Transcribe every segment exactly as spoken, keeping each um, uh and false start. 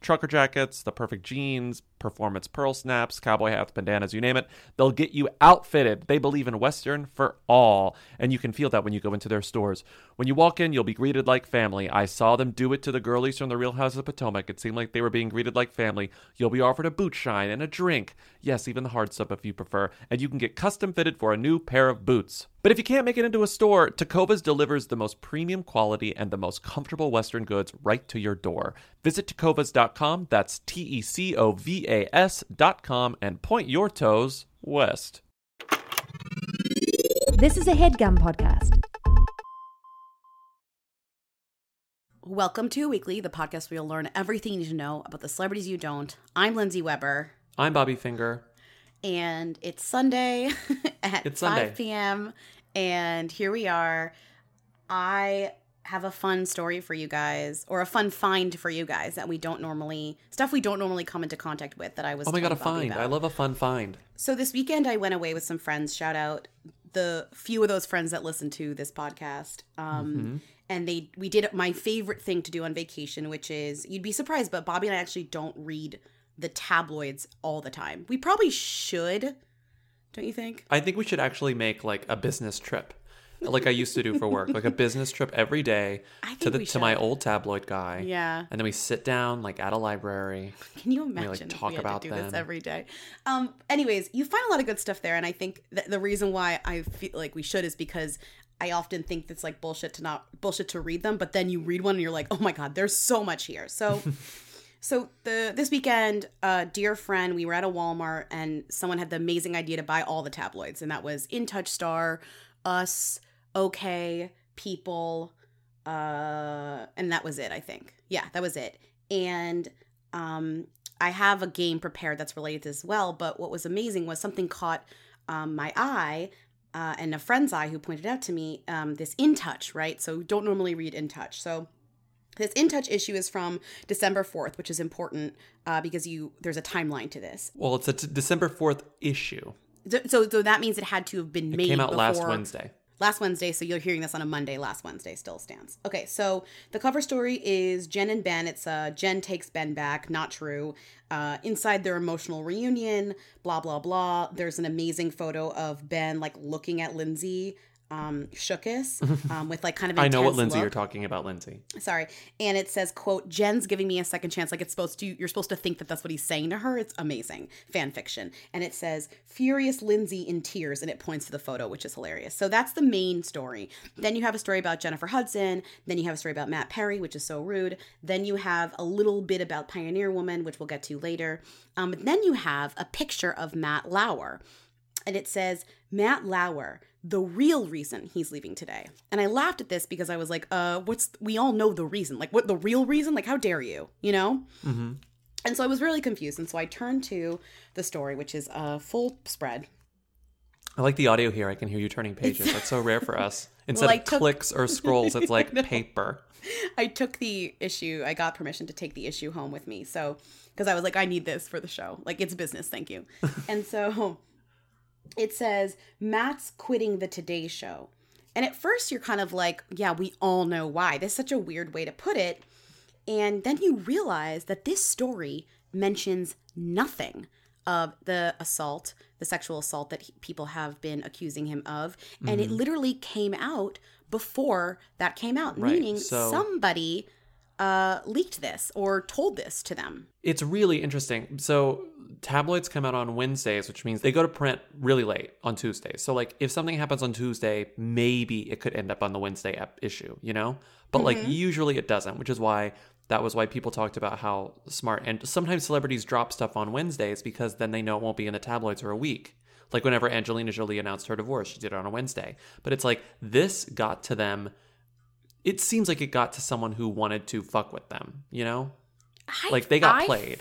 trucker jackets, the perfect jeans, performance pearl snaps, cowboy hats, bandanas, you name it. They'll get you outfitted. They believe in Western for all. And you can feel that when you go into their stores. When you walk in, you'll be greeted like family. I saw them do it to the girlies from the Real Houses of Potomac. It seemed like they were being greeted like family. You'll be offered a boot shine and a drink. Yes, even the hard stuff if you prefer. And you can get custom fitted for a new pair of boots. But if you can't make it into a store, Tecovas delivers the most premium quality and the most comfortable Western goods right to your door. Visit tecovas dot com, that's T E C O V A S dot com, and point your toes west. This is a HeadGum Podcast. Welcome to Weekly, the podcast where you'll learn everything you need to know about the celebrities you don't. I'm Lindsay Weber. I'm Bobby Finger. And it's Sunday at it's Sunday. five p.m. And here we are. I have a fun story for you guys, or a fun find for you guys that we don't normally, stuff we don't normally come into contact with that I was Oh my God, a find. About. I love a fun find. So this weekend I went away with some friends. Shout out the few of those friends that listen to this podcast. Um, mm-hmm. And they we did my favorite thing to do on vacation, which is, you'd be surprised, but Bobby and I actually don't read the tabloids all the time. We probably should, don't you think? I think we should actually make like a business trip, like I used to do for work, like a business trip every day to the to my old tabloid guy. Yeah, and then we sit down like at a library. Can you imagine? We like talk we had about to do them. This every day. Um. Anyways, you find a lot of good stuff there, and I think th- the reason why I feel like we should is because I often think it's like bullshit to not bullshit to read them, but then you read one and you're like, oh my God, there's so much here. So. So the this weekend, a uh, dear friend, we were at a Walmart and someone had the amazing idea to buy all the tabloids. And that was In Touch, Star, Us, OK, People, uh, and that was it, I think. Yeah, that was it. And um, I have a game prepared that's related to this as well. But what was amazing was something caught um, my eye uh, and a friend's eye who pointed out to me um, this In Touch, right? So don't normally read In Touch. So this In Touch issue is from December fourth, which is important uh, because you there's a timeline to this. Well, it's a t- December fourth issue. So, so so that means it had to have been made before. It came out last Wednesday. Last Wednesday, so you're hearing this on a Monday. Last Wednesday still stands. Okay, so the cover story is Jen and Ben. It's uh, Jen takes Ben back, not true. Uh, inside their emotional reunion, blah, blah, blah. There's an amazing photo of Ben like looking at Lindsay. Um, shookest um, with like kind of intense I know what Lindsay look. You're talking about, Lindsay. Sorry. And it says, quote, Jen's giving me a second chance. Like it's supposed to, you're supposed to think that that's what he's saying to her. It's amazing. Fan fiction. And it says, furious Lindsay in tears. And it points to the photo, which is hilarious. So that's the main story. Then you have a story about Jennifer Hudson. Then you have a story about Matt Perry, which is so rude. Then you have a little bit about Pioneer Woman, which we'll get to later. Um, but then you have a picture of Matt Lauer. And it says, Matt Lauer, the real reason he's leaving today. And I laughed at this because I was like, uh, what's, we all know the reason. Like, what, the real reason? Like, how dare you, you know? Mm-hmm. And so I was really confused. And so I turned to the story, which is a full spread. I like the audio here. I can hear you turning pages. That's so rare for us. Instead well, of took... clicks or scrolls, it's like no. paper. I took the issue. I got permission to take the issue home with me. So, because I was like, I need this for the show. Like, it's business. Thank you. And so... it says, Matt's quitting the Today Show. And at first you're kind of like, yeah, we all know why. That's such a weird way to put it. And then you realize that this story mentions nothing of the assault, the sexual assault that he, people have been accusing him of. Mm-hmm. And it literally came out before that came out, right. meaning so, somebody uh, leaked this or told this to them. It's really interesting. So tabloids come out on Wednesdays, which means they go to print really late on Tuesdays. So like if something happens on Tuesday, maybe it could end up on the Wednesday issue, you know? But mm-hmm. like usually it doesn't, which is why... That was why people talked about how smart, and sometimes celebrities drop stuff on Wednesdays because then they know it won't be in the tabloids for a week. Like whenever Angelina Jolie announced her divorce, she did it on a Wednesday. But it's like this got to them. It seems like it got to someone who wanted to fuck with them, you know? I, like they got I, played.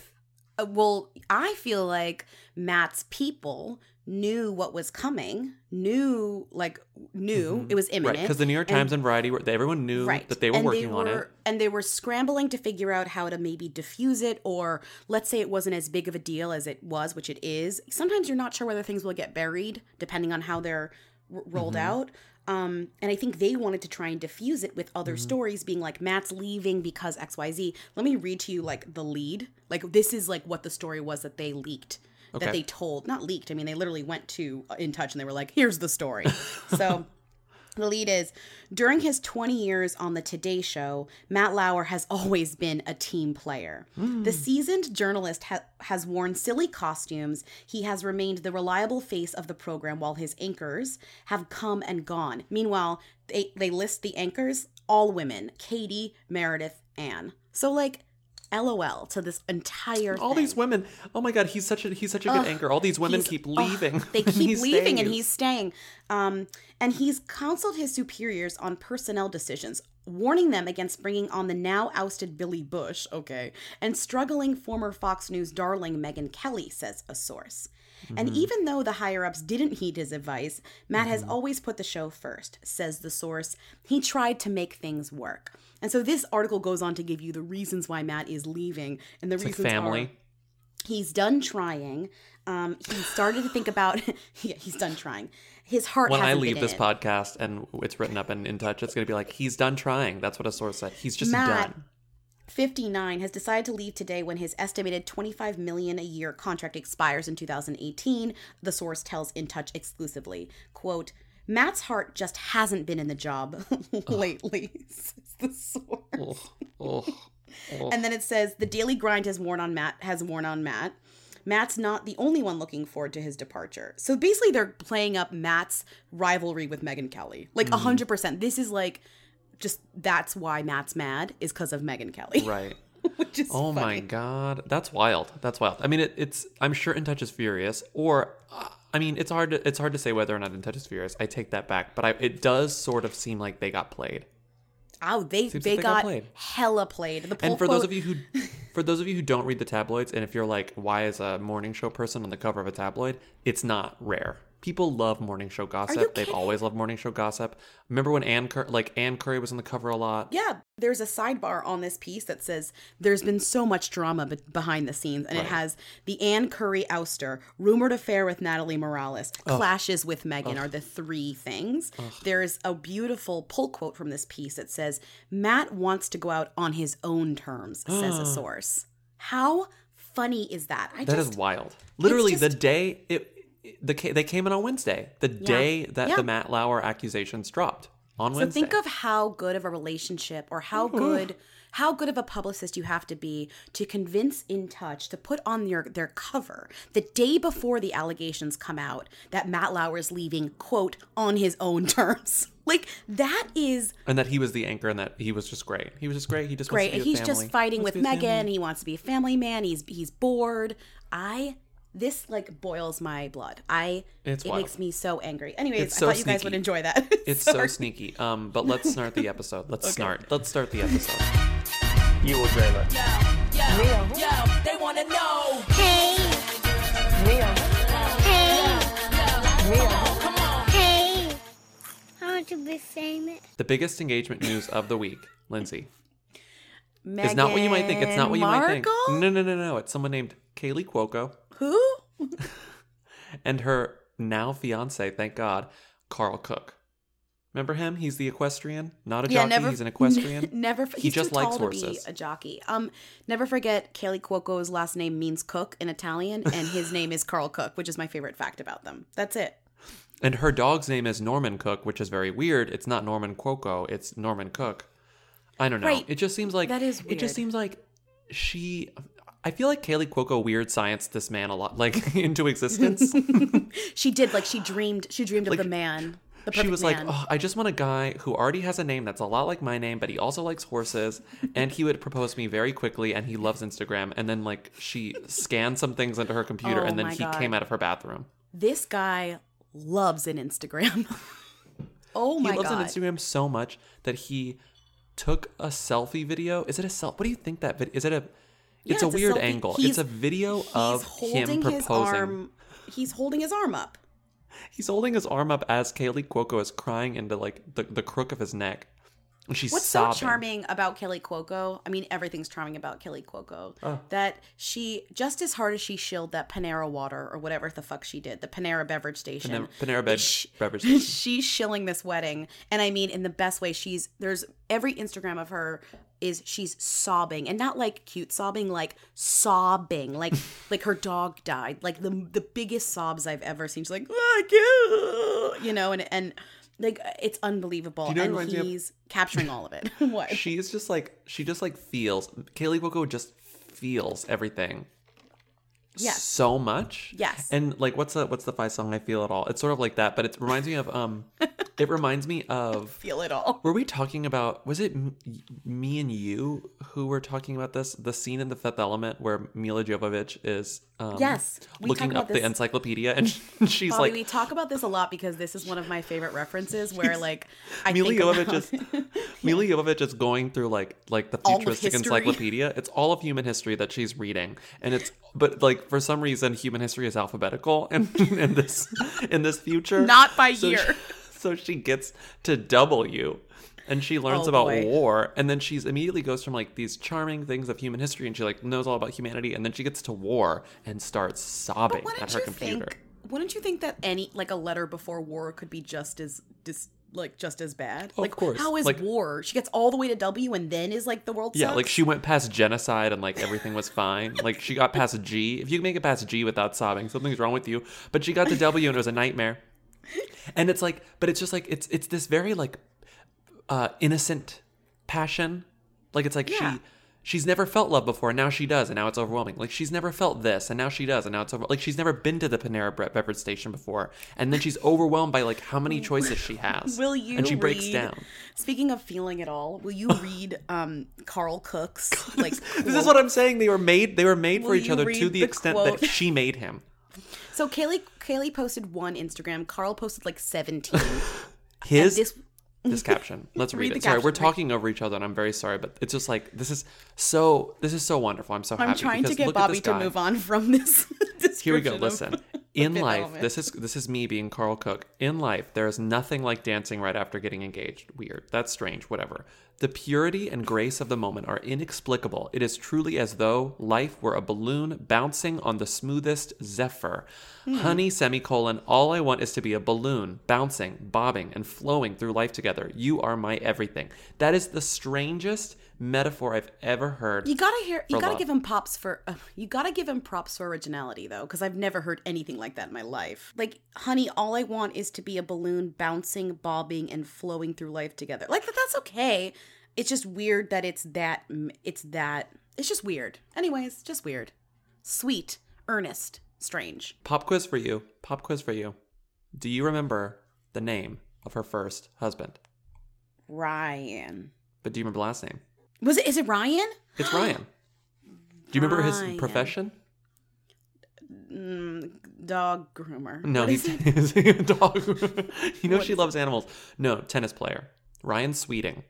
Well, I feel like Matt's people knew what was coming, knew, like, knew mm-hmm. it was imminent. Right, because the New York Times and, and Variety, were, everyone knew right. that they were and working they were, on it. And they were scrambling to figure out how to maybe diffuse it, or let's say it wasn't as big of a deal as it was, which it is. Sometimes you're not sure whether things will get buried, depending on how they're r- rolled mm-hmm. out. Um, and I think they wanted to try and diffuse it with other mm-hmm. stories being like, Matt's leaving because X Y Z. Let me read to you, like, the lead. Like, this is, like, what the story was that they leaked. Okay. That they told, not leaked. I mean, they literally went to In Touch and they were like, here's the story. So the lead is, during his twenty years on the Today Show, Matt Lauer has always been a team player. Mm. The seasoned journalist ha- has worn silly costumes. He has remained the reliable face of the program while his anchors have come and gone. Meanwhile, they, they list the anchors, all women, Katie, Meredith, Anne. So like... LOL to this entire all thing. These women. Oh my God, he's such a he's such a good ugh, anchor. All these women keep leaving. Ugh, they keep leaving stays. And he's staying. Um, and he's counseled his superiors on personnel decisions, warning them against bringing on the now ousted Billy Bush, okay, and struggling former Fox News darling Megyn Kelly, says a source. Mm-hmm. And even though the higher-ups didn't heed his advice, Matt mm-hmm. has always put the show first, says the source. He tried to make things work. And so this article goes on to give you the reasons why Matt is leaving. And the it's reasons like family. Are he's done trying. Um, he started to think about – yeah, he's done trying. His heart when hasn't I leave been this in. Podcast and it's written up in In Touch, it's going to be like, he's done trying. That's what a source said. He's just Matt, done. fifty-nine has decided to leave today when his estimated twenty-five million dollars a year contract expires in two thousand eighteen, the source tells In Touch exclusively. Quote, Matt's heart just hasn't been in the job lately, says the source. Ugh. Ugh. Ugh. And then it says, the daily grind has worn on Matt, has worn on Matt. Matt's not the only one looking forward to his departure. So basically they're playing up Matt's rivalry with Megyn Kelly. Like mm-hmm. one hundred percent. This is like... Just that's why Matt's mad is because of Megyn Kelly. Right. Which is oh funny. My God. That's wild. That's wild. I mean, it, it's, I'm sure In Touch is furious or, uh, I mean, it's hard to, it's hard to say whether or not In Touch is furious. I take that back, but I, it does sort of seem like they got played. Oh, they, they, like they got, got played. Hella played. The and for quote- those of you who, for those of you who don't read the tabloids, and if you're like, why is a morning show person on the cover of a tabloid? It's not rare. People love morning show gossip. They've always loved morning show gossip. Remember when Ann Cur- like Ann Curry was on the cover a lot? Yeah. There's a sidebar on this piece that says there's been so much drama be- behind the scenes. And right. it has the Ann Curry ouster, rumored affair with Natalie Morales, ugh. Clashes with Meghan ugh. Are the three things. Ugh. There's a beautiful pull quote from this piece that says, Matt wants to go out on his own terms, says a source. How funny is that? I that just, is wild. Literally just, the day it... The, they came in on Wednesday, the yeah. day that yeah. the Matt Lauer accusations dropped on so Wednesday. So think of how good of a relationship or how mm-hmm. good how good of a publicist you have to be to convince In Touch to put on your, their cover the day before the allegations come out that Matt Lauer is leaving, quote, on his own terms. Like, that is... And that he was the anchor and that he was just great. He was just great. He just great. Wants to be a family. He's just fighting with Meghan. He wants to be a family man. He's he's bored. I... This, like, boils my blood. I it's It wild. Makes me so angry. Anyways, it's I so thought you sneaky. Guys would enjoy that. It's so sneaky. Um, But let's snart the episode. Let's okay. snart. Let's start the episode. You will grab it. Yo, yo, Milla. Yo, they want to know. Hey. Milla. Hey. Milla. Come on. Hey. I want to be famous. The biggest engagement news of the week, Lindsay. Meghan It's not what you might think. It's not what you Markle? Might think. No, no, no, no. It's someone named Kaley Cuoco. Who? And her now fiance, thank God, Carl Cook. Remember him? He's the equestrian, not a yeah, jockey. Never, he's an equestrian. N- never. He he's just too likes tall horses. To be a jockey. Um, never forget, Kaley Cuoco's last name means cook in Italian, and his name is Carl Cook, which is my favorite fact about them. That's it. And her dog's name is Norman Cook, which is very weird. It's not Norman Cuoco. It's Norman Cook. I don't know. Right. It just seems like that is. Weird. It just seems like she. I feel like Kaley Cuoco weird science this man a lot, like into existence. She did. Like she dreamed. She dreamed like, of the man. She was man. like, oh, I just want a guy who already has a name that's a lot like my name, but he also likes horses, and he would propose to me very quickly, and he loves Instagram. And then, like, she scanned some things into her computer, oh, and then he God. came out of her bathroom. This guy loves an Instagram. oh, my God. He loves God. an Instagram so much that he took a selfie video. Is it a selfie? What do you think that video is? Is it a... Yeah, it's, it's a weird a angle. He's, it's a video of him proposing. His arm, he's holding his arm up. He's holding his arm up as Kaley Cuoco is crying into, like, the, the crook of his neck. And she's What's sobbing. so charming about Kaley Cuoco? I mean, everything's charming about Kaley Cuoco. Oh. That she, just as hard as she shilled that Panera water or whatever the fuck she did, the Panera beverage station. Panera, Panera be- she, beverage station. She's shilling this wedding. And I mean, in the best way, she's, there's every Instagram of her is she's sobbing, and not like cute sobbing, like sobbing, like like her dog died, like the the biggest sobs I've ever seen. She's like, oh, you know, and and like it's unbelievable, you know, and he's of... capturing all of it. What she's just like, she just like feels. Kaley Cuoco just feels everything. Yes, so much. Yes, and like what's the what's the Phi song? I feel it all. It's sort of like that, but it reminds me of um, it reminds me of feel it all. Were we talking about? Was it m- me and you who were talking about this? The scene in the Fifth Element where Milla Jovovich is um, yes looking up this. the encyclopedia, and she's Bobby, like, we talk about this a lot because this is one of my favorite references where like I Milla think Jovovich about... is Milla Jovovich is going through like like the futuristic encyclopedia. It's all of human history that she's reading, and it's but like. For some reason, human history is alphabetical in, in this in this future. Not by so year. She, so she gets to W, and she learns oh, about boy. war, and then she immediately goes from like these charming things of human history, and she like knows all about humanity, and then she gets to war and starts sobbing at her computer. Think, wouldn't you think that any like a letter before war could be just as dis, like just as bad? Oh, like, of course. How is like, war? She gets all the way to W, and then is like the world. Yeah, sucks? Like she went past genocide, and like everything was fine. Like she got past G. If you can make it past G without sobbing, something's wrong with you. But she got to W, and it was a nightmare. And it's like, but it's just like, it's it's this very like uh, innocent passion. Like it's like yeah. she she's never felt love before, and now she does, and now it's overwhelming. Like she's never felt this, and now she does, and now it's over. Like she's never been to the Panera beverage station before, and then she's overwhelmed by like how many choices she has. Will you? And she read, breaks down. Speaking of feeling it all, will you read um, Carl Cook's like? Quote? This is what I'm saying. They were made. They were made will for each other to the, the extent quote? That she made him. So Kaley Kaley posted one Instagram. Carl posted like seventeen. His. And this- This caption. Let's read, read it. Sorry, caption. We're talking over each other, and I'm very sorry, but it's just like this is so this is so wonderful. I'm so happy. I'm trying to get Bobby to move on from this. Here we go. Listen, in life, this is this is me being Carl Cook. In life, there is nothing like dancing right after getting engaged. Weird. That's strange. Whatever. The purity and grace of the moment are inexplicable. It is truly as though life were a balloon bouncing on the smoothest zephyr. Mm. Honey, semicolon, all I want is to be a balloon bouncing, bobbing, and flowing through life together. You are my everything. That is the strangest metaphor I've ever heard. You gotta hear. You gotta love. give him pops for. Uh, you gotta give him props for originality though, because I've never heard anything like that in my life. Like, honey, all I want is to be a balloon bouncing, bobbing, and flowing through life together. Like that. That's okay. It's just weird that it's that. It's that. It's just weird. Anyways, just weird. Sweet, earnest, strange. Pop quiz for you. Pop quiz for you. Do you remember the name of her first husband? Ryan. But do you remember the last name? Was it? Is it Ryan? It's Ryan. Do you Ryan. remember his profession? Mm, dog groomer. No, what he's is he? a dog. You know what she loves it? Animals. No, tennis player. Ryan Sweeting.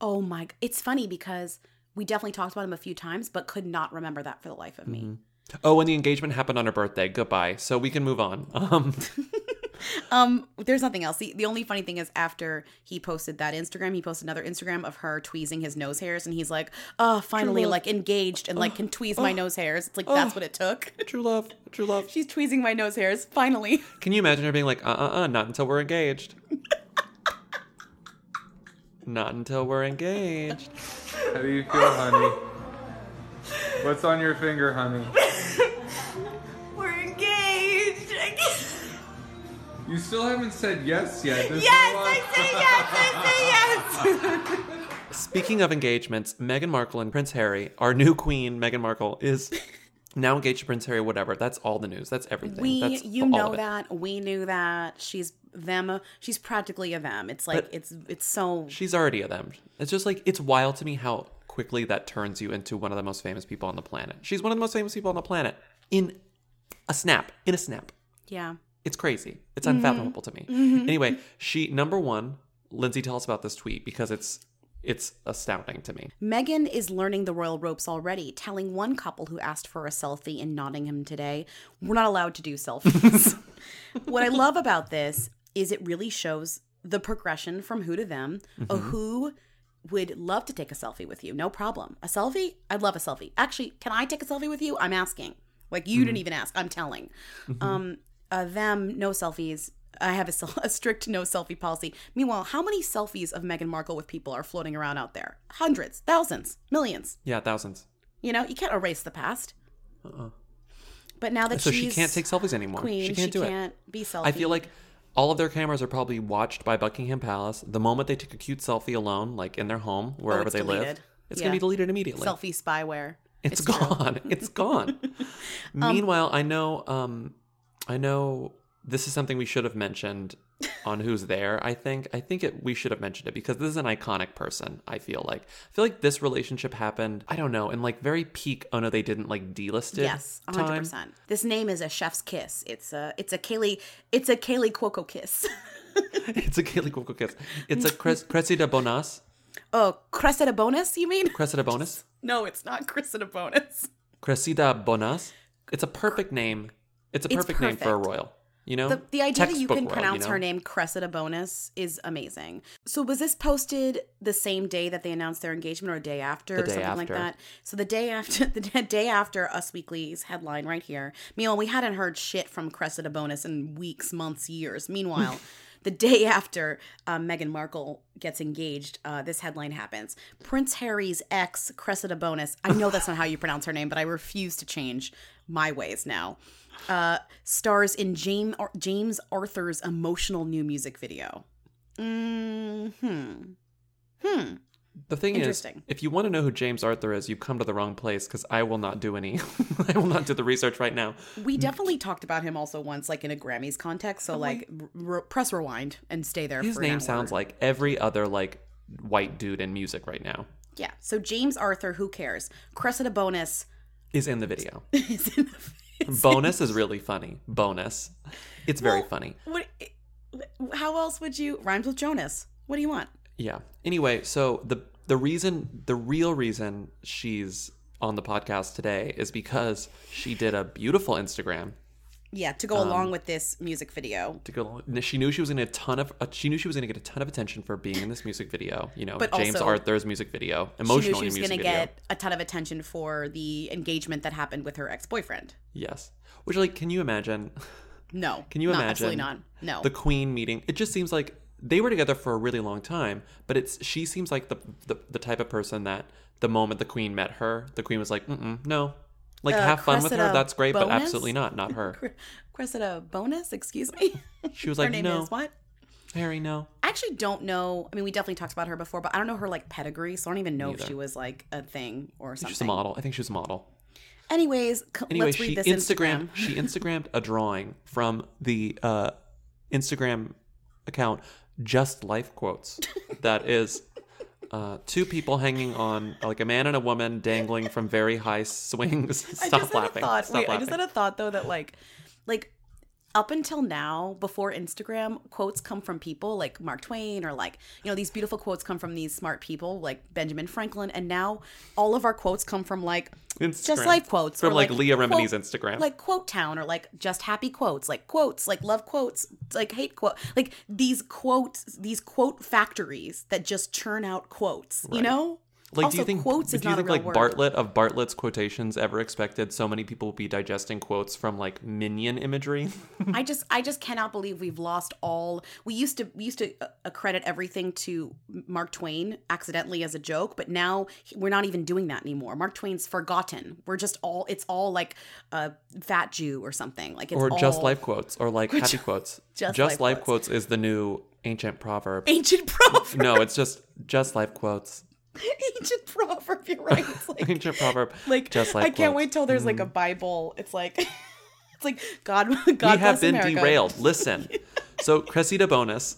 Oh my! It's funny because we definitely talked about him a few times, but could not remember that for the life of me. Mm-hmm. Oh, and the engagement happened on her birthday. Goodbye. So we can move on. Um, um there's nothing else. The, the only funny thing is after he posted that Instagram, he posted another Instagram of her tweezing his nose hairs, and he's like, "Oh, finally, like engaged and oh, like can tweeze oh, my nose hairs." It's like oh, that's what it took. True love. True love. She's tweezing my nose hairs. Finally. Can you imagine her being like, "Uh, uh, uh, not until we're engaged." Not until we're engaged. How do you feel, honey? What's on your finger, honey? We're engaged. I can't. You still haven't said yes yet. There's yes, no I say yes, I say yes. Speaking of engagements, Meghan Markle and Prince Harry, our new queen, Meghan Markle, is now engaged to Prince Harry, whatever. That's all the news. That's everything. We, That's you know that. We knew that. She's them. She's practically a them. It's like, but it's it's so... She's already a them. It's just like, it's wild to me how quickly that turns you into one of the most famous people on the planet. She's one of the most famous people on the planet. In a snap. In a snap. Yeah. It's crazy. It's unfathomable mm-hmm. to me. Mm-hmm. Anyway, she, number one, Lindsay, tell us about this tweet because it's... It's astounding to me. Meghan is learning the royal ropes already, telling one couple who asked for a selfie in Nottingham today, we're not allowed to do selfies. What I love about this is it really shows the progression from who to them, mm-hmm. of who would love to take a selfie with you. No problem. A selfie? I'd love a selfie. Actually, can I take a selfie with you? I'm asking. Like, you mm-hmm. didn't even ask. I'm telling. Mm-hmm. Um, uh, them, no selfies. I have a, a strict no selfie policy. Meanwhile, how many selfies of Meghan Markle with people are floating around out there? Hundreds, thousands, millions. Yeah, thousands. You know, you can't erase the past. Uh-uh. But now that so she's... So she can't take selfies anymore. Queen, she can't she do can't it. She can't be selfie. I feel like all of their cameras are probably watched by Buckingham Palace. The moment they took a cute selfie alone, like in their home, wherever oh, they deleted. live, it's yeah. going to be deleted immediately. Selfie spyware. It's, it's gone. It's gone. um, Meanwhile, I know... Um, I know... This is something we should have mentioned on Who's There, I think. I think it, we should have mentioned it because this is an iconic person, I feel like. I feel like this relationship happened, I don't know, in like very peak, oh no, they didn't like delisted Yes, one hundred percent. Time. This name is a chef's kiss. It's a, it's a Kaley, it's a Kaley Cuoco kiss. It's a Kaley Cuoco kiss. It's a Cres, Cressida Bonas. Oh, Cressida Bonas, you mean? Cressida Bonas? No, it's not Cressida Bonas. Cressida Bonas. It's a perfect name. It's a perfect, it's perfect. name for a royal. You know, the, the idea that you can world, pronounce you know? her name Cressida Bonas is amazing. So was this posted the same day that they announced their engagement or a day after the or day something after. like that? So the day after the day after Us Weekly's headline right here. Meanwhile, we hadn't heard shit from Cressida Bonas in weeks, months, years. Meanwhile, the day after uh, Meghan Markle gets engaged, uh, this headline happens. Prince Harry's ex, Cressida Bonas. I know that's not how you pronounce her name, but I refuse to change my ways now. Uh, stars in James James Arthur's emotional new music video. Mm-hmm. Hmm. The thing is, if you want to know who James Arthur is, you've come to the wrong place because I will not do any. I will not do the research right now. We definitely talked about him also once, like in a Grammys context. So, oh, like, re- press rewind and stay there. His for name sounds like every other like white dude in music right now. Yeah. So James Arthur, who cares? Cressida Bonas is in the video. Is in the video. Bonus is really funny. Bonus. It's very well, funny. What, how else would you... Rhymes with Jonas. What do you want? Yeah. Anyway, so the the reason, the real reason she's on the podcast today is because she did a beautiful Instagram. Yeah, to go um, along with this music video. To go along. She knew she was going to a ton of. Uh, she knew she was going to get a ton of attention for being in this music video. You know, but James also, Arthur's music video, emotional music video. She knew she was going to get a ton of attention for the engagement that happened with her ex-boyfriend. Yes, which like, can you imagine? No. Can you not, imagine? Absolutely not. No. The Queen meeting. It just seems like they were together for a really long time, but it's she seems like the the, the type of person that the moment the Queen met her, the Queen was like, mm-mm, no. Like, uh, have fun Cressida with her. That's great, Bonas? But absolutely not. Not her. Cressida Bonas, excuse me? She was like, her name no. is what? Harry, no. I actually don't know. I mean, we definitely talked about her before, but I don't know her, like, pedigree, so I don't even know Neither. if she was, like, a thing or something. She's a model. I think she was a model. Anyways, c- anyway, let's read this Instagram. Instagram. She Instagrammed a drawing from the uh, Instagram account, Just Life Quotes, that is... Uh, two people hanging on, like a man and a woman dangling from very high swings. Stop laughing. Thought, Stop wait, laughing. I just had a thought, though, that like, like up until now, before Instagram, quotes come from people like Mark Twain or like, you know, these beautiful quotes come from these smart people like Benjamin Franklin. And now all of our quotes come from like Instagram. Just Life Quotes. From or, like, like Leah Remini's Instagram. Like Quote Town or like Just Happy Quotes. Like quotes, like love quotes, like hate quote, like these quotes, these quote factories that just churn out quotes, right. You know? Like, also, do you think quotes do is you not think a real like word. Bartlett of Bartlett's Quotations ever expected so many people will be digesting quotes from like minion imagery? I just I just cannot believe we've lost all. We used to we used to accredit everything to Mark Twain accidentally as a joke, but now we're not even doing that anymore. Mark Twain's forgotten. We're just all it's all like a fat Jew or something. Like it's or all, just life quotes or like happy just, quotes. Just, just life, life quotes. quotes is the new ancient proverb. Ancient proverb. No, it's just just life quotes. Ancient proverb, you're right. It's like, ancient proverb, like just like I can't quotes. Wait till there's mm. like a Bible. It's like it's like God. God we have been America. Derailed. Listen, so Cressida Bonas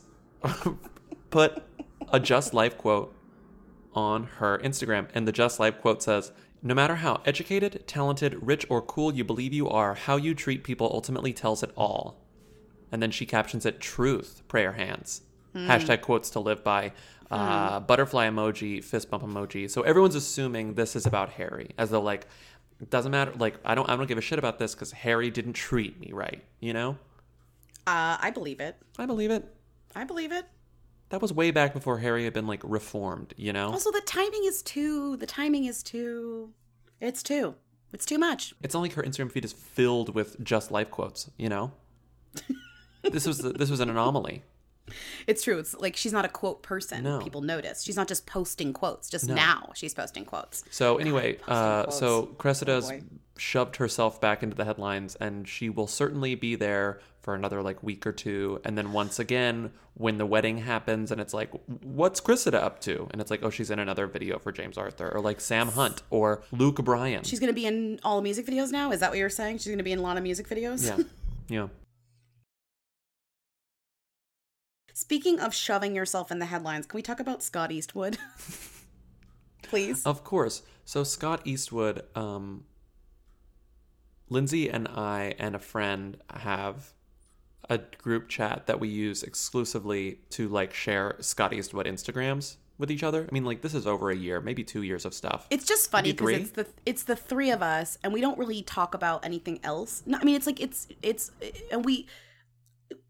put a Just Life quote on her Instagram, and the Just Life quote says, "No matter how educated, talented, rich, or cool you believe you are, how you treat people ultimately tells it all." And then she captions it, "Truth, prayer hands." Mm. Hashtag quotes to live by. Uh, mm. Butterfly emoji, fist bump emoji. So everyone's assuming this is about Harry, as though like it doesn't matter. Like I don't, I don't give a shit about this because Harry didn't treat me right. You know? Uh, I believe it. I believe it. I believe it. That was way back before Harry had been like reformed. You know? Also, the timing is too. The timing is too. It's too. It's too much. It's not like her Instagram feed is filled with just life quotes. You know? This was the, this was an anomaly. It's true. It's like she's not a quote person. No. People notice. She's not just posting quotes. Just no. Now she's posting quotes. So anyway, uh, quotes. So Cressida's oh shoved herself back into the headlines, and she will certainly be there for another like week or two. And then once again, when the wedding happens and it's like, what's Cressida up to? And it's like, oh, she's in another video for James Arthur or like Sam Hunt or Luke Bryan. She's going to be in all music videos now? Is that what you're saying? She's going to be in a lot of music videos? Yeah. Yeah. Speaking of shoving yourself in the headlines, can we talk about Scott Eastwood? Please. Of course. So Scott Eastwood, um, Lindsay and I and a friend have a group chat that we use exclusively to like share Scott Eastwood Instagrams with each other. I mean, like this is over a year, maybe two years of stuff. It's just funny because it's the it's the three of us, and we don't really talk about anything else. No, I mean, it's like it's it's and we.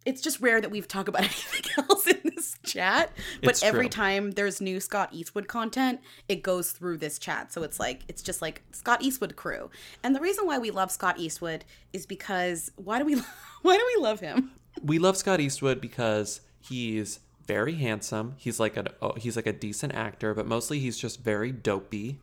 It's just rare that we've talked about anything else in this chat. But it's every true. Time there's new Scott Eastwood content, it goes through this chat. So it's like, it's just like Scott Eastwood crew. And the reason why we love Scott Eastwood is because why do we, why do we love him? We love Scott Eastwood because he's very handsome. He's like a, he's like a decent actor, but mostly he's just very dopey.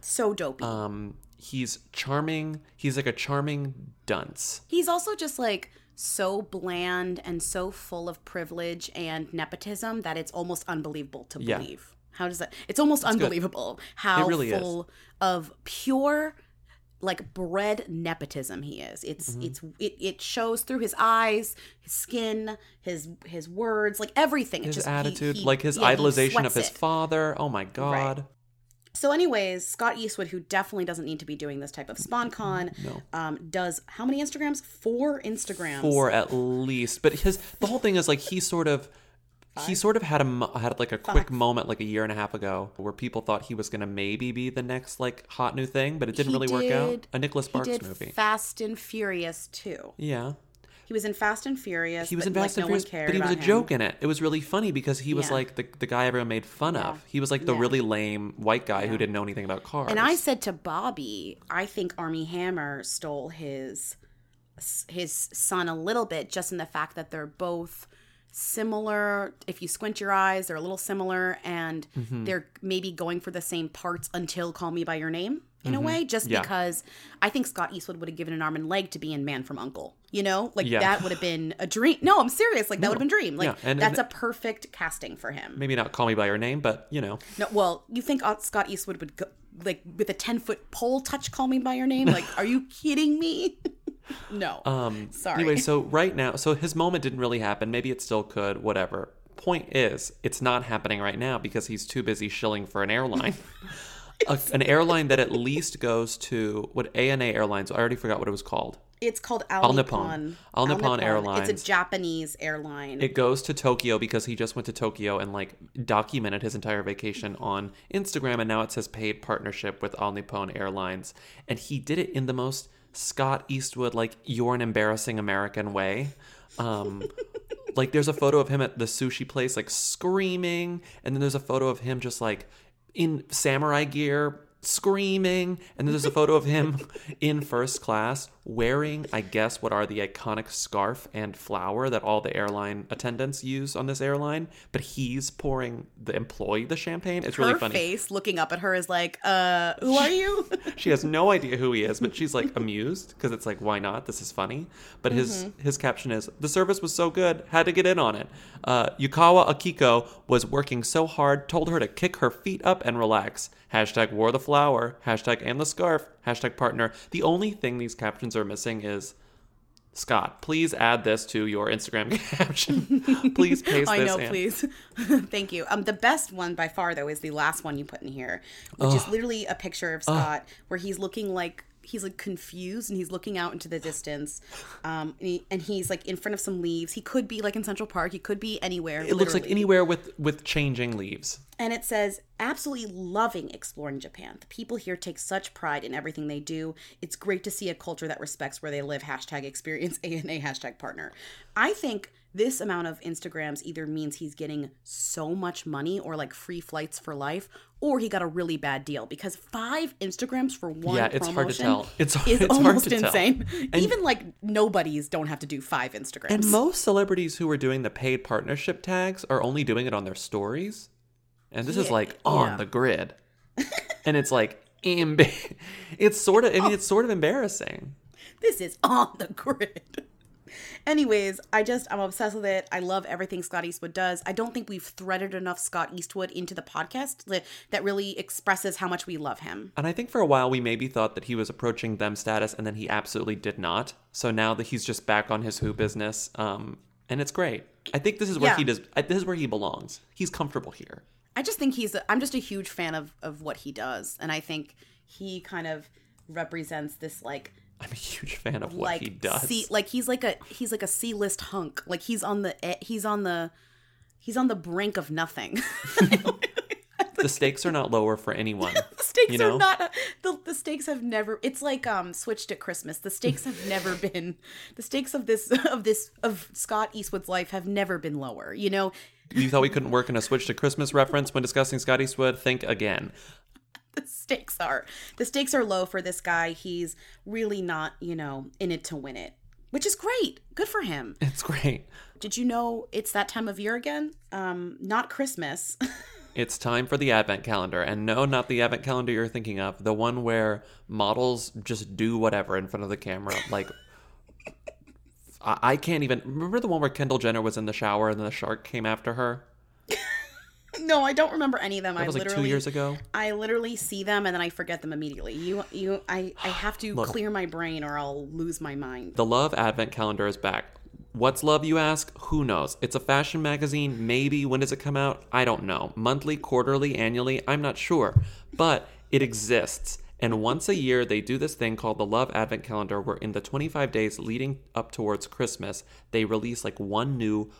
So dopey. Um, he's charming. He's like a charming dunce. He's also just like... so bland and so full of privilege and nepotism that it's almost unbelievable to believe. Yeah. How does that? It's almost That's unbelievable good. How really full is. Of pure, like bred nepotism he is. It's mm-hmm. it's it, it shows through his eyes, his skin, his his words, like everything. It's his just, attitude, he, he, like his yeah, idolization of his it. Father. Oh my God. Right. So anyways, Scott Eastwood, who definitely doesn't need to be doing this type of SponCon, no. um, does how many Instagrams? Four Instagrams. Four at least. But his the whole thing is like he sort of Five. he sort of had a had like a Five. quick moment like a year and a half ago where people thought he was going to maybe be the next like hot new thing, but it didn't he really did, work out. A Nicholas Sparks movie. He did movie. Fast and Furious too. Yeah. He was in Fast and Furious. He was in Fast and Furious, but he was a joke in it. It was really funny because he was like the, the guy everyone made fun of. He was like the really lame white guy who didn't know anything about cars. And I said to Bobby, I think Armie Hammer stole his his son a little bit, just in the fact that they're both similar. If you squint your eyes, they're a little similar, and mm-hmm. they're maybe going for the same parts until Call Me By Your Name. In a way, just yeah. because I think Scott Eastwood would have given an arm and leg to be in Man from U N C L E, you know? Like, yeah. that would have been a dream. No, I'm serious. Like, that no. would have been a dream. Like, yeah. and, that's and, a perfect casting for him. Maybe not Call Me By Your Name, but, you know. No, well, you think Scott Eastwood would, go, like, with a ten-foot pole touch Call Me By Your Name? Like, are you kidding me? No. Um, Sorry. Anyway, so right now, so his moment didn't really happen. Maybe it still could, whatever. Point is, it's not happening right now because he's too busy shilling for an airline. A, an airline that at least goes to what A N A Airlines. I already forgot what it was called. It's called All Nippon. All Nippon Airlines. It's a Japanese airline. It goes to Tokyo because he just went to Tokyo and like documented his entire vacation on Instagram, and now it says paid partnership with All Nippon Airlines, and he did it in the most Scott Eastwood like you're an embarrassing American way. Um, like there's a photo of him at the sushi place like screaming, and then there's a photo of him just like in samurai gear screaming, and then there's a photo of him in first class wearing, I guess, what are the iconic scarf and flower that all the airline attendants use on this airline, but he's pouring the employee the champagne. It's her really funny. Her face looking up at her is like, uh, who are you? She has no idea who he is, but she's like amused because it's like, why not? This is funny. But mm-hmm. his his caption is, the service was so good, had to get in on it. Uh, Yukawa Akiko was working so hard, told her to kick her feet up and relax. Hashtag wore the flower, hashtag and the scarf, hashtag partner. The only thing these captions are missing is, Scott, please add this to your Instagram caption. Please paste I this I know, in. Please. Thank you. Um, the best one by far, though, is the last one you put in here, which Ugh. is literally a picture of Scott Ugh. where he's looking like, he's like confused and he's looking out into the distance, um, and, he, and he's like in front of some leaves. He could be like in Central Park. He could be anywhere. It literally. looks like anywhere with, with changing leaves. And it says, absolutely loving exploring Japan. The people here take such pride in everything they do. It's great to see a culture that respects where they live. Hashtag experience A N A, hashtag partner. I think this amount of Instagrams either means he's getting so much money or like free flights for life, or he got a really bad deal, because five Instagrams for one yeah, it's promotion hard to tell. It's, is it's almost hard to insane. Tell. Even like nobodies don't have to do five Instagrams. And most celebrities who are doing the paid partnership tags are only doing it on their stories. And this yeah, is like on yeah. the grid. And it's like, it's sort of, I mean, it's sort of embarrassing. This is on the grid. Anyways, I just, I'm obsessed with it. I love everything Scott Eastwood does. I don't think we've threaded enough Scott Eastwood into the podcast that, that really expresses how much we love him. And I think for a while we maybe thought that he was approaching them status, and then he absolutely did not. So now that he's just back on his who business, um, and it's great. I think this is where yeah. he does, this is where he belongs. He's comfortable here. I just think he's, a, I'm just a huge fan of, of what he does. And I think he kind of represents this like, I'm a huge fan of what like, he does. C, like he's like a he's like a C-list hunk. Like he's on the he's on the he's on the brink of nothing. The stakes are not lower for anyone. The stakes you know? are not the, the stakes have never. It's like um switched at Christmas. The stakes have never been. The stakes of this of this of Scott Eastwood's life have never been lower. You know. You thought we couldn't work in a switched at Christmas reference when discussing Scott Eastwood? Think again. The stakes are the stakes are low for this guy. He's really not, you know, in it to win it, which is great. Good for him. It's great. Did you know it's that time of year again? Um, not Christmas. It's time for the advent calendar. And no, not the advent calendar you're thinking of. The one where models just do whatever in front of the camera. Like, I-, I can't even remember the one where Kendall Jenner was in the shower and then the shark came after her. No, I don't remember any of them. That I was literally like two years ago. I literally see them and then I forget them immediately. You, you, I, I have to Look, clear my brain or I'll lose my mind. The Love Advent Calendar is back. What's Love, you ask? Who knows? It's a fashion magazine. Maybe. When does it come out? I don't know. Monthly, quarterly, annually? I'm not sure. But it exists. And once a year, they do this thing called the Love Advent Calendar, where in the twenty-five days leading up towards Christmas, they release like one new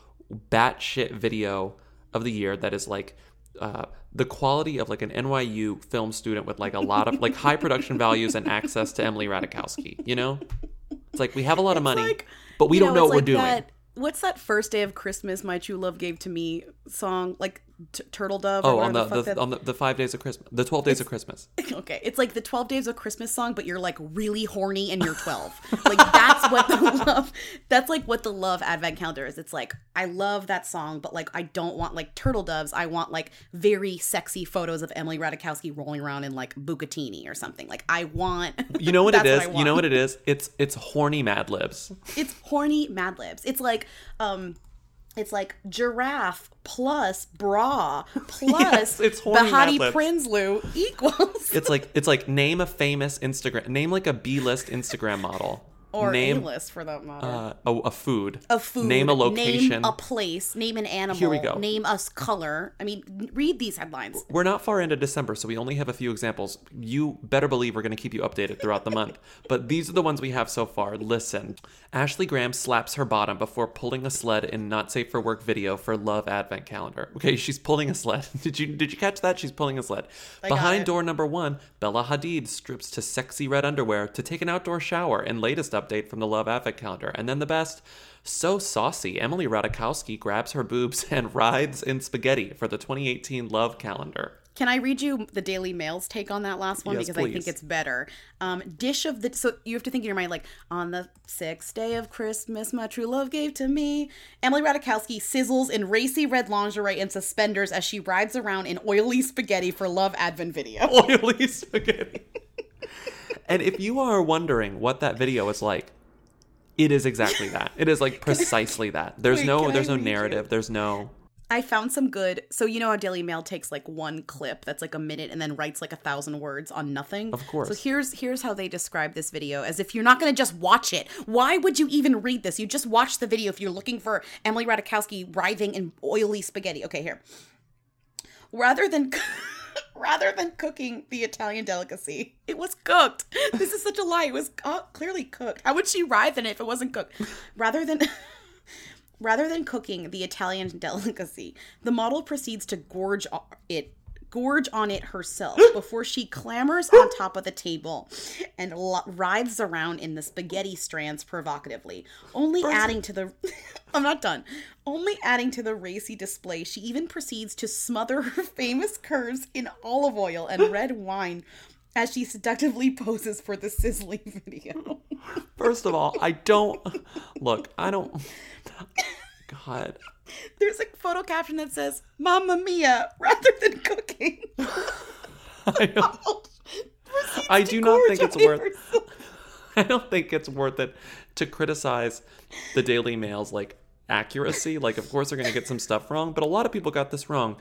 batshit video of the year that is like uh the quality of like an N Y U film student with like a lot of like high production values and access to Emily Ratajkowski. You know, it's like we have a lot of money, like, but we don't know, know what like we're doing. That, what's that first day of Christmas my true love gave to me song? Like t- Turtle Dove. Oh, on the, the, the on the, the five days of Christmas, the twelve days it's, of Christmas. Okay, it's like the twelve days of Christmas song, but you're like really horny and you're twelve. Like that's what the love. That's like what the Love Advent Calendar is. It's like I love that song, but like I don't want like turtle doves. I want like very sexy photos of Emily Ratajkowski rolling around in like bucatini or something. Like I want. You know what it is. What you know what it is. It's it's horny Mad Libs. It's horny Mad Libs. It's like. Um, it's like giraffe plus bra plus yes, Bahati Prinsloo equals. It's like it's like name a famous Instagram, name like a B-list Instagram model. Or name, A-list for that matter. Uh, a, a food. A food. Name a location. Name a place. Name an animal. Here we go. Name a color. I mean, read these headlines. We're not far into December, so we only have a few examples. You better believe we're going to keep you updated throughout the month. But these are the ones we have so far. Listen. Ashley Graham slaps her bottom before pulling a sled in Not Safe for Work video for Love Advent Calendar. Okay, she's pulling a sled. Did you did you catch that? She's pulling a sled. I Behind door number one, Bella Hadid strips to sexy red underwear to take an outdoor shower in latest update. Update from the Love Advent Calendar. And then the best, so saucy, Emily Ratajkowski grabs her boobs and rides in spaghetti for the twenty eighteen Love Calendar. Can I read you the Daily Mail's take on that last one? Yes, because please. I think it's better. Um, dish of the... So you have to think in your mind, like, on the sixth day of Christmas, my true love gave to me. Emily Ratajkowski sizzles in racy red lingerie and suspenders as she rides around in oily spaghetti for Love Advent video. Oily spaghetti. And if you are wondering what that video is like, it is exactly that. It is, like, precisely that. There's Wait, no, there's no narrative. You? There's no... I found some good, so you know how Daily Mail takes like one clip that's like a minute and then writes like a thousand words on nothing? Of course. So here's here's how they describe this video, as if you're not going to just watch it. Why would you even read this? You just watch the video if you're looking for Emily Ratajkowski writhing in oily spaghetti. Okay, here. Rather than... Rather than cooking the Italian delicacy, it was cooked. This is such a lie. It was uh, clearly cooked. How would she writhe in it if it wasn't cooked? Rather than... Rather than cooking the Italian delicacy, the model proceeds to gorge on it, gorge on it herself before she clambers on top of the table and l- writhes around in the spaghetti strands provocatively. Only First. adding to the... I'm not done. Only adding to the racy display, she even proceeds to smother her famous curves in olive oil and red wine as she seductively poses for the sizzling video. First of all, I don't... Look, I don't... God. There's a photo caption that says, Mamma Mia, rather than cooking. I, don't, I do not think it's worth... I don't think it's worth it to criticize the Daily Mail's, like, accuracy. Like, of course they're going to get some stuff wrong, but a lot of people got this wrong.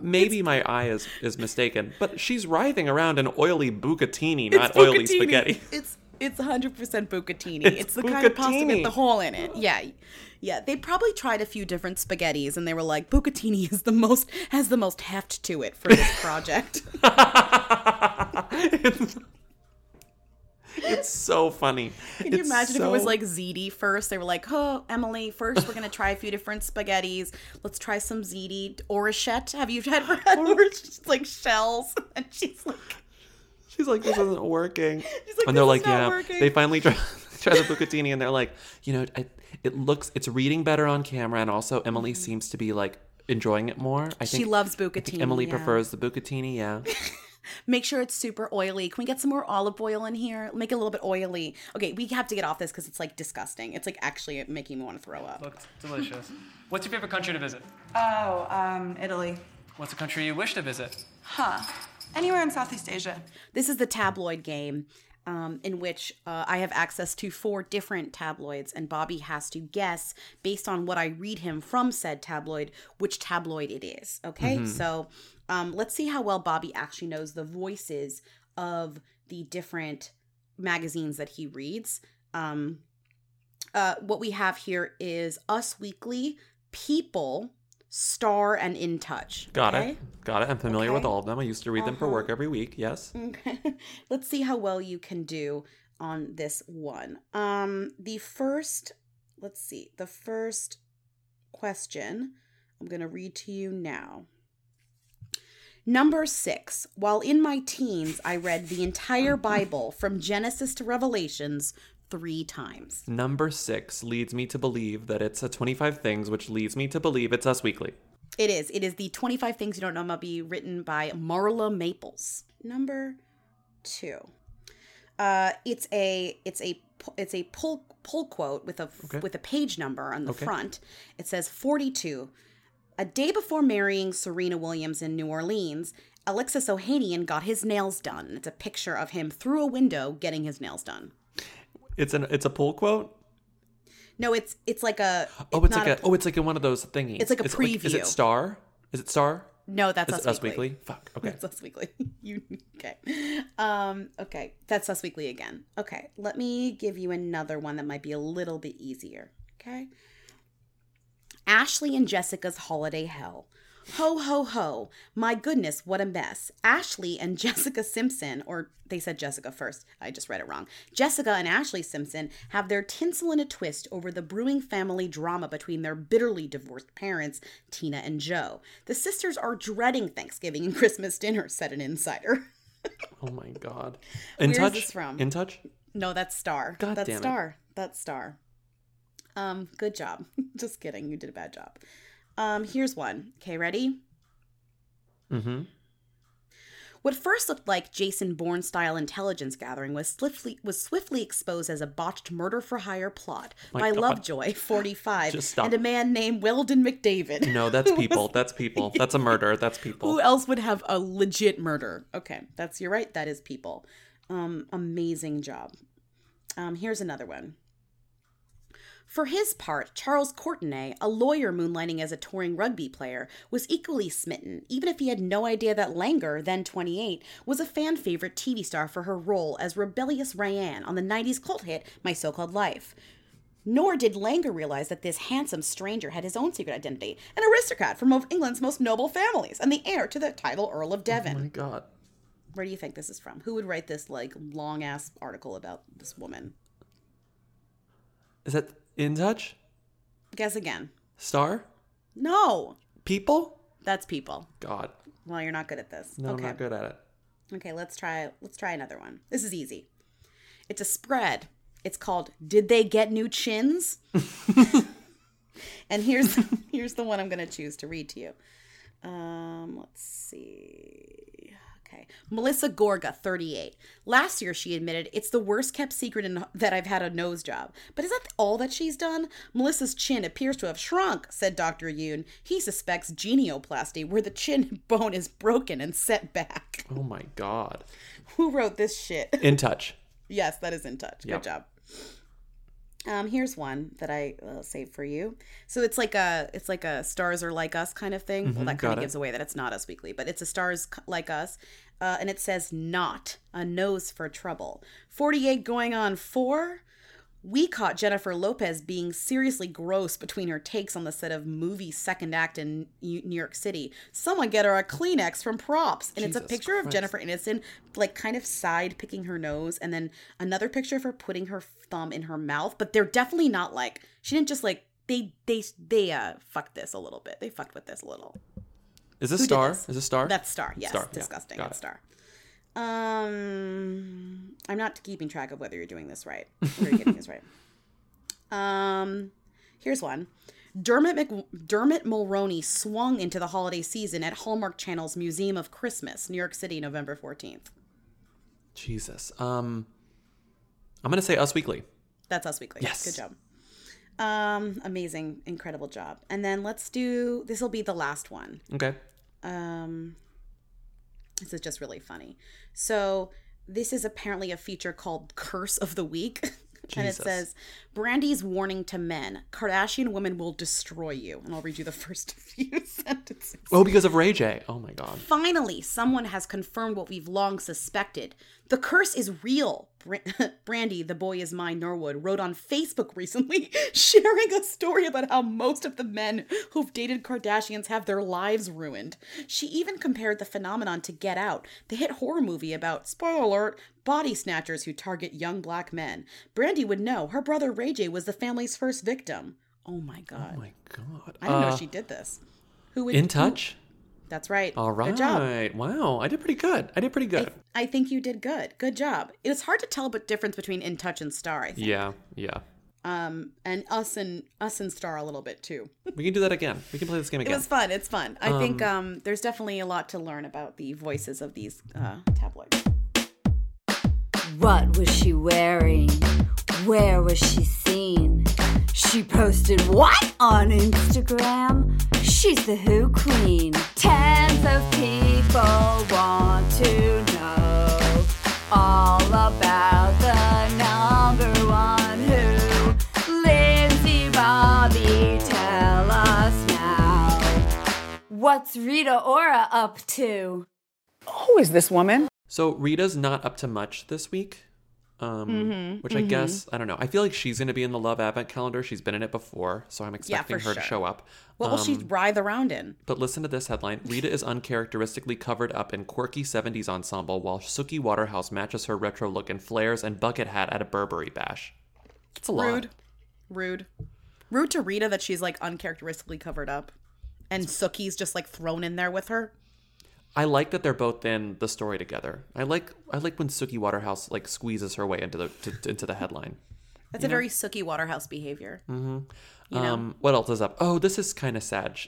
Maybe it's, my eye is, is mistaken, but she's writhing around in oily bucatini, not bucatini. Oily spaghetti. It's It's one hundred percent bucatini. It's, it's the bucatini. Kind of pasta with the hole in it. Yeah. Yeah, they probably tried a few different spaghettis and they were like, bucatini is the most has the most heft to it for this project. it's, it's so funny. Can you it's imagine so... if it was like ziti first? They were like, "Oh, Emily, first we're going to try a few different spaghettis. Let's try some ziti, orachette. Have you had orachette like shells?" And she's like She's like, this isn't working. She's like, and they're like, yeah. Working. They finally try, try the bucatini, and they're like, you know, I, it looks, it's reading better on camera, and also Emily mm-hmm. seems to be like enjoying it more. I think she loves bucatini. I think Emily yeah. prefers the bucatini. Yeah. Make sure it's super oily. Can we get some more olive oil in here? Make it a little bit oily. Okay, we have to get off this because it's like disgusting. It's like actually making me want to throw up. Looks delicious. What's your favorite country to visit? Oh, um, Italy. What's a country you wish to visit? Huh. Anywhere in Southeast Asia. This is the tabloid game um, in which uh, I have access to four different tabloids, and Bobby has to guess, based on what I read him from said tabloid, which tabloid it is. Okay? Mm-hmm. So um, let's see how well Bobby actually knows the voices of the different magazines that he reads. Um, uh, what we have here is Us Weekly, People, Star, and In Touch. Got okay? it. Got it. I'm familiar okay. with all of them. I used to read uh-huh. them for work every week. Yes. Okay. Let's see how well you can do on this one. Um, the first, let's see, the first question I'm going to read to you now. Number six. While in my teens, I read the entire Bible from Genesis to Revelations three times. Number six leads me to believe that it's a twenty-five Things, which leads me to believe it's Us Weekly. It is. It is the twenty-five Things You Don't Know About Me, written by Marla Maples. Number two. Uh, it's a it's a it's a pull pull quote with a okay. with a page number on the okay. front. It says forty-two. A day before marrying Serena Williams in New Orleans, Alexis Ohanian got his nails done. It's a picture of him through a window getting his nails done. It's an it's a pull quote? No, it's it's like a it's Oh, it's like a, a oh, it's like in one of those thingies. It's like a it's preview. Like, is it Star? Is it Star? No, that's Us, Us Weekly. Weekly. Fuck. Okay. That's Us Weekly. You okay. Um okay. That's Us Weekly again. Okay. Let me give you another one that might be a little bit easier. Okay? Ashley and Jessica's holiday hell. Ho, ho, ho. My goodness, what a mess. Ashley and Jessica Simpson, or they said Jessica first. I just read it wrong. Jessica and Ashley Simpson have their tinsel in a twist over the brewing family drama between their bitterly divorced parents, Tina and Joe. The sisters are dreading Thanksgiving and Christmas dinner, said an insider. Oh my God. In Where's Touch? This from? In Touch? No, that's Star. God that's damn Star. It. That's Star. Um, good job. Just kidding. You did a bad job. Um, here's one. Okay, ready? Mm-hmm. What first looked like Jason Bourne-style intelligence gathering was swiftly was swiftly exposed as a botched murder-for-hire plot My by God. Lovejoy, forty-five, and a man named Weldon McDavid. No, that's people. Was... That's people. That's a murder. That's people. Who else would have a legit murder? Okay, that's you're right. That is people. Um, amazing job. Um, here's another one. For his part, Charles Courtenay, a lawyer moonlighting as a touring rugby player, was equally smitten, even if he had no idea that Langer, then twenty-eight, was a fan-favorite T V star for her role as rebellious Ryan on the nineties cult hit My So-Called Life. Nor did Langer realize that this handsome stranger had his own secret identity, an aristocrat from one of England's most noble families, and the heir to the title Earl of Devon. Oh my God. Where do you think this is from? Who would write this, like, long-ass article about this woman? Is that... In Touch? Guess again. Star? No. People? That's People. God. Well, you're not good at this. No, okay. I'm not good at it. Okay, let's try let's try another one. This is easy. It's a spread. It's called Did They Get New Chins? And here's here's the one I'm going to choose to read to you. Um, let's see. Okay. Melissa Gorga, thirty-eight. Last year, she admitted, it's the worst kept secret in, that I've had a nose job. But is that all that she's done? Melissa's chin appears to have shrunk, said Doctor Yoon. He suspects genioplasty, where the chin bone is broken and set back. Oh, my God. Who wrote this shit? In Touch. Yes, that is In Touch. Yep. Good job. Um, here's one that I uh, saved for you. So it's like a it's like a Stars Are Like Us kind of thing. Mm-hmm, well, that kind of gives away that it's not Us Weekly, but it's a Stars Like Us. Uh, and it says, not a nose for trouble. forty-eight going on four. We caught Jennifer Lopez being seriously gross between her takes on the set of movie second act in New York City. Someone get her a Kleenex from props. And Jesus it's a picture Christ. Of Jennifer Aniston, like kind of side picking her nose. And then another picture of her putting her thumb in her mouth. But they're definitely not like, she didn't just like, they, they, they uh, fucked this a little bit. They fucked with this a little. Is this Who Star? This? Is this Star? That's Star. Yes. Star. Disgusting. Yeah, it's it. Star. Um, I'm not keeping track of whether you're doing this right. Whether you're getting this right. Um, here's one. Dermot Mc- Dermot Mulroney swung into the holiday season at Hallmark Channel's Museum of Christmas, New York City, November fourteenth. Jesus. Um, I'm going to say Us Weekly. That's Us Weekly. Yes. Good job. Um, amazing, incredible job. And then let's do, this will be the last one. Okay. Um, this is just really funny. So this is apparently a feature called Curse of the Week. And it says, Brandy's warning to men, Kardashian women will destroy you. And I'll read you the first few sentences. Oh, because of Ray J. Oh, my God. Finally, someone has confirmed what we've long suspected. The curse is real. Brandy, the boy is mine, Norwood, wrote on Facebook recently, sharing a story about how most of the men who've dated Kardashians have their lives ruined. She even compared the phenomenon to Get Out, the hit horror movie about, spoiler alert, body snatchers who target young black men. Brandy would know. Her brother Ray J was the family's first victim. Oh, my God. Oh, my God. I didn't uh, know she did this. Who would, In Touch? Who, That's right. All right. Good job. Wow. I did pretty good. I did pretty good. I, I think you did good. Good job. It was hard to tell the difference between In Touch and Star, I think. Yeah. Yeah. Um, and us and us and Star a little bit, too. We can do that again. We can play this game again. It was fun. It's fun. I um, think um, there's definitely a lot to learn about the voices of these uh, tabloids. What was she wearing? Where was she seen? She posted what on Instagram? She's the Who Queen. Tens of people want to know all about the number one Who. Lindsay, Bobby, tell us now. What's Rita Ora up to? Who is this woman? So Rita's not up to much this week. Um, mm-hmm, which I mm-hmm. guess, I don't know. I feel like she's going to be in the Love Advent Calendar. She's been in it before, so I'm expecting yeah, her sure. to show up. What um, will she writhe around in? But listen to this headline. Rita is uncharacteristically covered up in quirky seventies ensemble while Suki Waterhouse matches her retro look in flares and bucket hat at a Burberry bash. It's a lot. Rude. Rude. Rude to Rita that she's like uncharacteristically covered up and Suki's just like thrown in there with her. I like that they're both in the story together. I like I like when Suki Waterhouse like squeezes her way into the to, into the headline. That's you a know? very Suki Waterhouse behavior. Mm-hmm. You um, know? What else is up? Oh, this is kind of sad.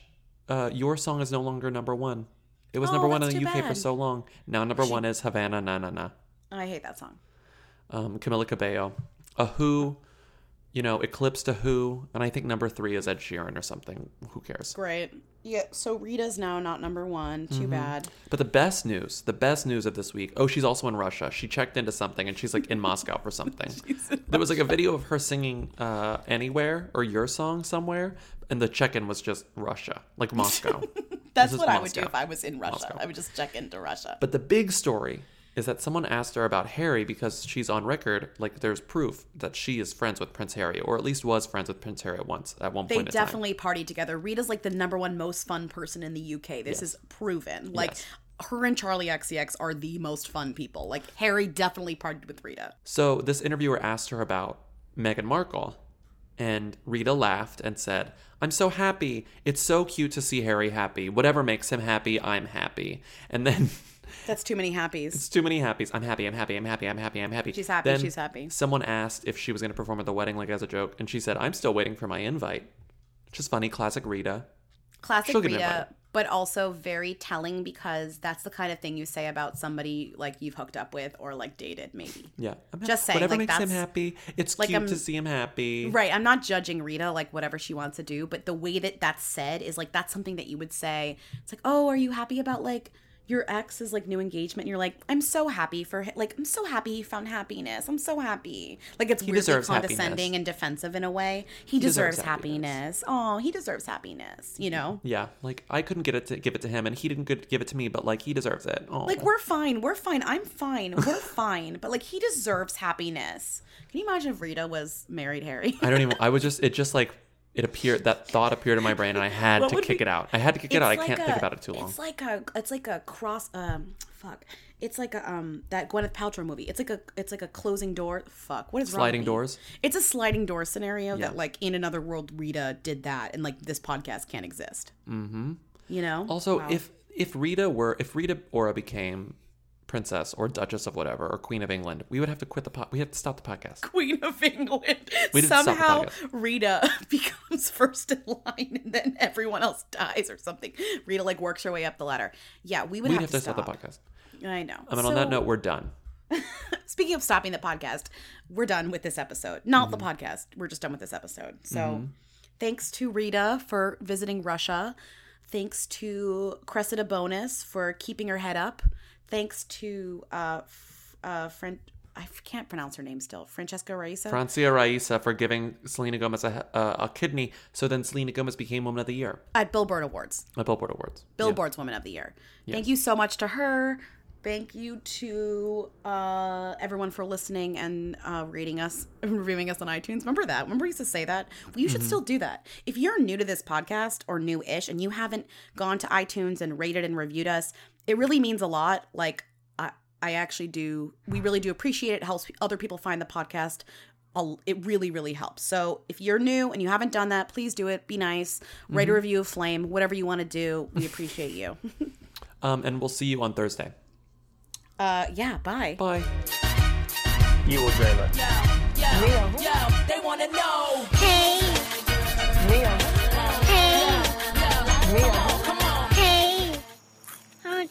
Uh, your song is no longer number one. It was oh, number one in the U K bad. for so long. Now number she... one is Havana Na Na Na. I hate that song. Um, Camila Cabello. A Who, you know, eclipsed A Who. And I think number three is Ed Sheeran or something. Who cares? Great. Yeah, so Rita's now not number one. Too mm-hmm. bad. But the best news, the best news of this week. Oh, she's also in Russia. She checked into something and she's like in Moscow for something. There was like a video of her singing uh, Anywhere or Your Song somewhere. And the check-in was just Russia, like Moscow. That's what Moscow. I would do if I was in Russia. Moscow. I would just check into Russia. But the big story is that someone asked her about Harry because she's on record, like there's proof that she is friends with Prince Harry, or at least was friends with Prince Harry at once at one they point. They definitely partied together. Rita's like the number one most fun person in the U K. This yes. is proven. Like yes. her and Charlie X C X are the most fun people. Like Harry definitely partied with Rita. So this interviewer asked her about Meghan Markle. And Rita laughed and said, "I'm so happy. It's so cute to see Harry happy. Whatever makes him happy, I'm happy." And then... That's too many happies. It's too many happies. I'm happy, I'm happy, I'm happy, I'm happy, I'm happy. She's happy, then she's happy. Someone asked if she was going to perform at the wedding, like as a joke. And she said, "I'm still waiting for my invite." Which is funny. Classic Rita. Classic She'll Rita. But also very telling, because that's the kind of thing you say about somebody like you've hooked up with or like dated, maybe. Yeah. I'm just saying. Whatever like, makes that's, him happy. It's like cute I'm, to see him happy. Right. I'm not judging Rita, like whatever she wants to do. But the way that that's said is like that's something that you would say. It's like, "Oh, are you happy about like your ex's like new engagement?" And you're like, "I'm so happy for him. Like, I'm so happy he found happiness. I'm so happy." Like it's he weirdly condescending happiness. and defensive in a way. He, he deserves, deserves happiness. Oh, he deserves happiness, you know? Yeah. Like I couldn't get it to give it to him and he didn't give it to me, but like he deserves it. Aww. Like we're fine. We're fine. I'm fine. We're fine. But like he deserves happiness. Can you imagine if Rita was married Harry? I don't even I was just it just like It appeared that thought appeared in my brain, and I had what to kick we, it out. I had to kick it out. Like I can't a, think about it too long. It's like a, it's like a cross. Um, fuck. It's like a um that Gwyneth Paltrow movie. It's like a, it's like a closing door. Fuck. What is wrong with me? Sliding doors. It's a sliding door scenario yeah. that like in another world Rita did that, and like this podcast can't exist. Mm-hmm. You know. Also, wow. if if Rita were if Rita Ora became princess or duchess of whatever or queen of England, we would have to quit the pod. We have to stop the podcast. Queen of England. Somehow Rita becomes first in line and then everyone else dies or something. Rita like works her way up the ladder. Yeah, we would We'd have, have to, to stop. stop the podcast. I know. I mean, so, on that note, we're done. Speaking of stopping the podcast, we're done with this episode. Not mm-hmm. the podcast. We're just done with this episode. So mm-hmm. thanks to Rita for visiting Russia. Thanks to Cressida Bonas for keeping her head up. Thanks to uh, f- uh, Fran- I f- can't pronounce her name still. Francesca Raissa. Francia Raissa for giving Selena Gomez a, a, a kidney. So then Selena Gomez became Woman of the Year at Billboard Awards. At Billboard Awards. Billboard's yeah. Woman of the Year. Yes. Thank you so much to her. Thank you to uh, everyone for listening and uh, rating us, reviewing us on iTunes. Remember that? Remember we used to say that? Well, you should mm-hmm. still do that. If you're new to this podcast or new-ish and you haven't gone to iTunes and rated and reviewed us, it really means a lot. Like, I, I actually do. We really do appreciate it. It helps other people find the podcast. It really, really helps. So if you're new and you haven't done that, please do it. Be nice. Write mm-hmm. a review of Flame. Whatever you want to do. We appreciate you. um, and we'll see you on Thursday. Uh, yeah, bye. Bye. You will dream it. Yo, yo, Real. Yo, they want to know. Hey. Real. Hey. Real. Come on. Hey. I want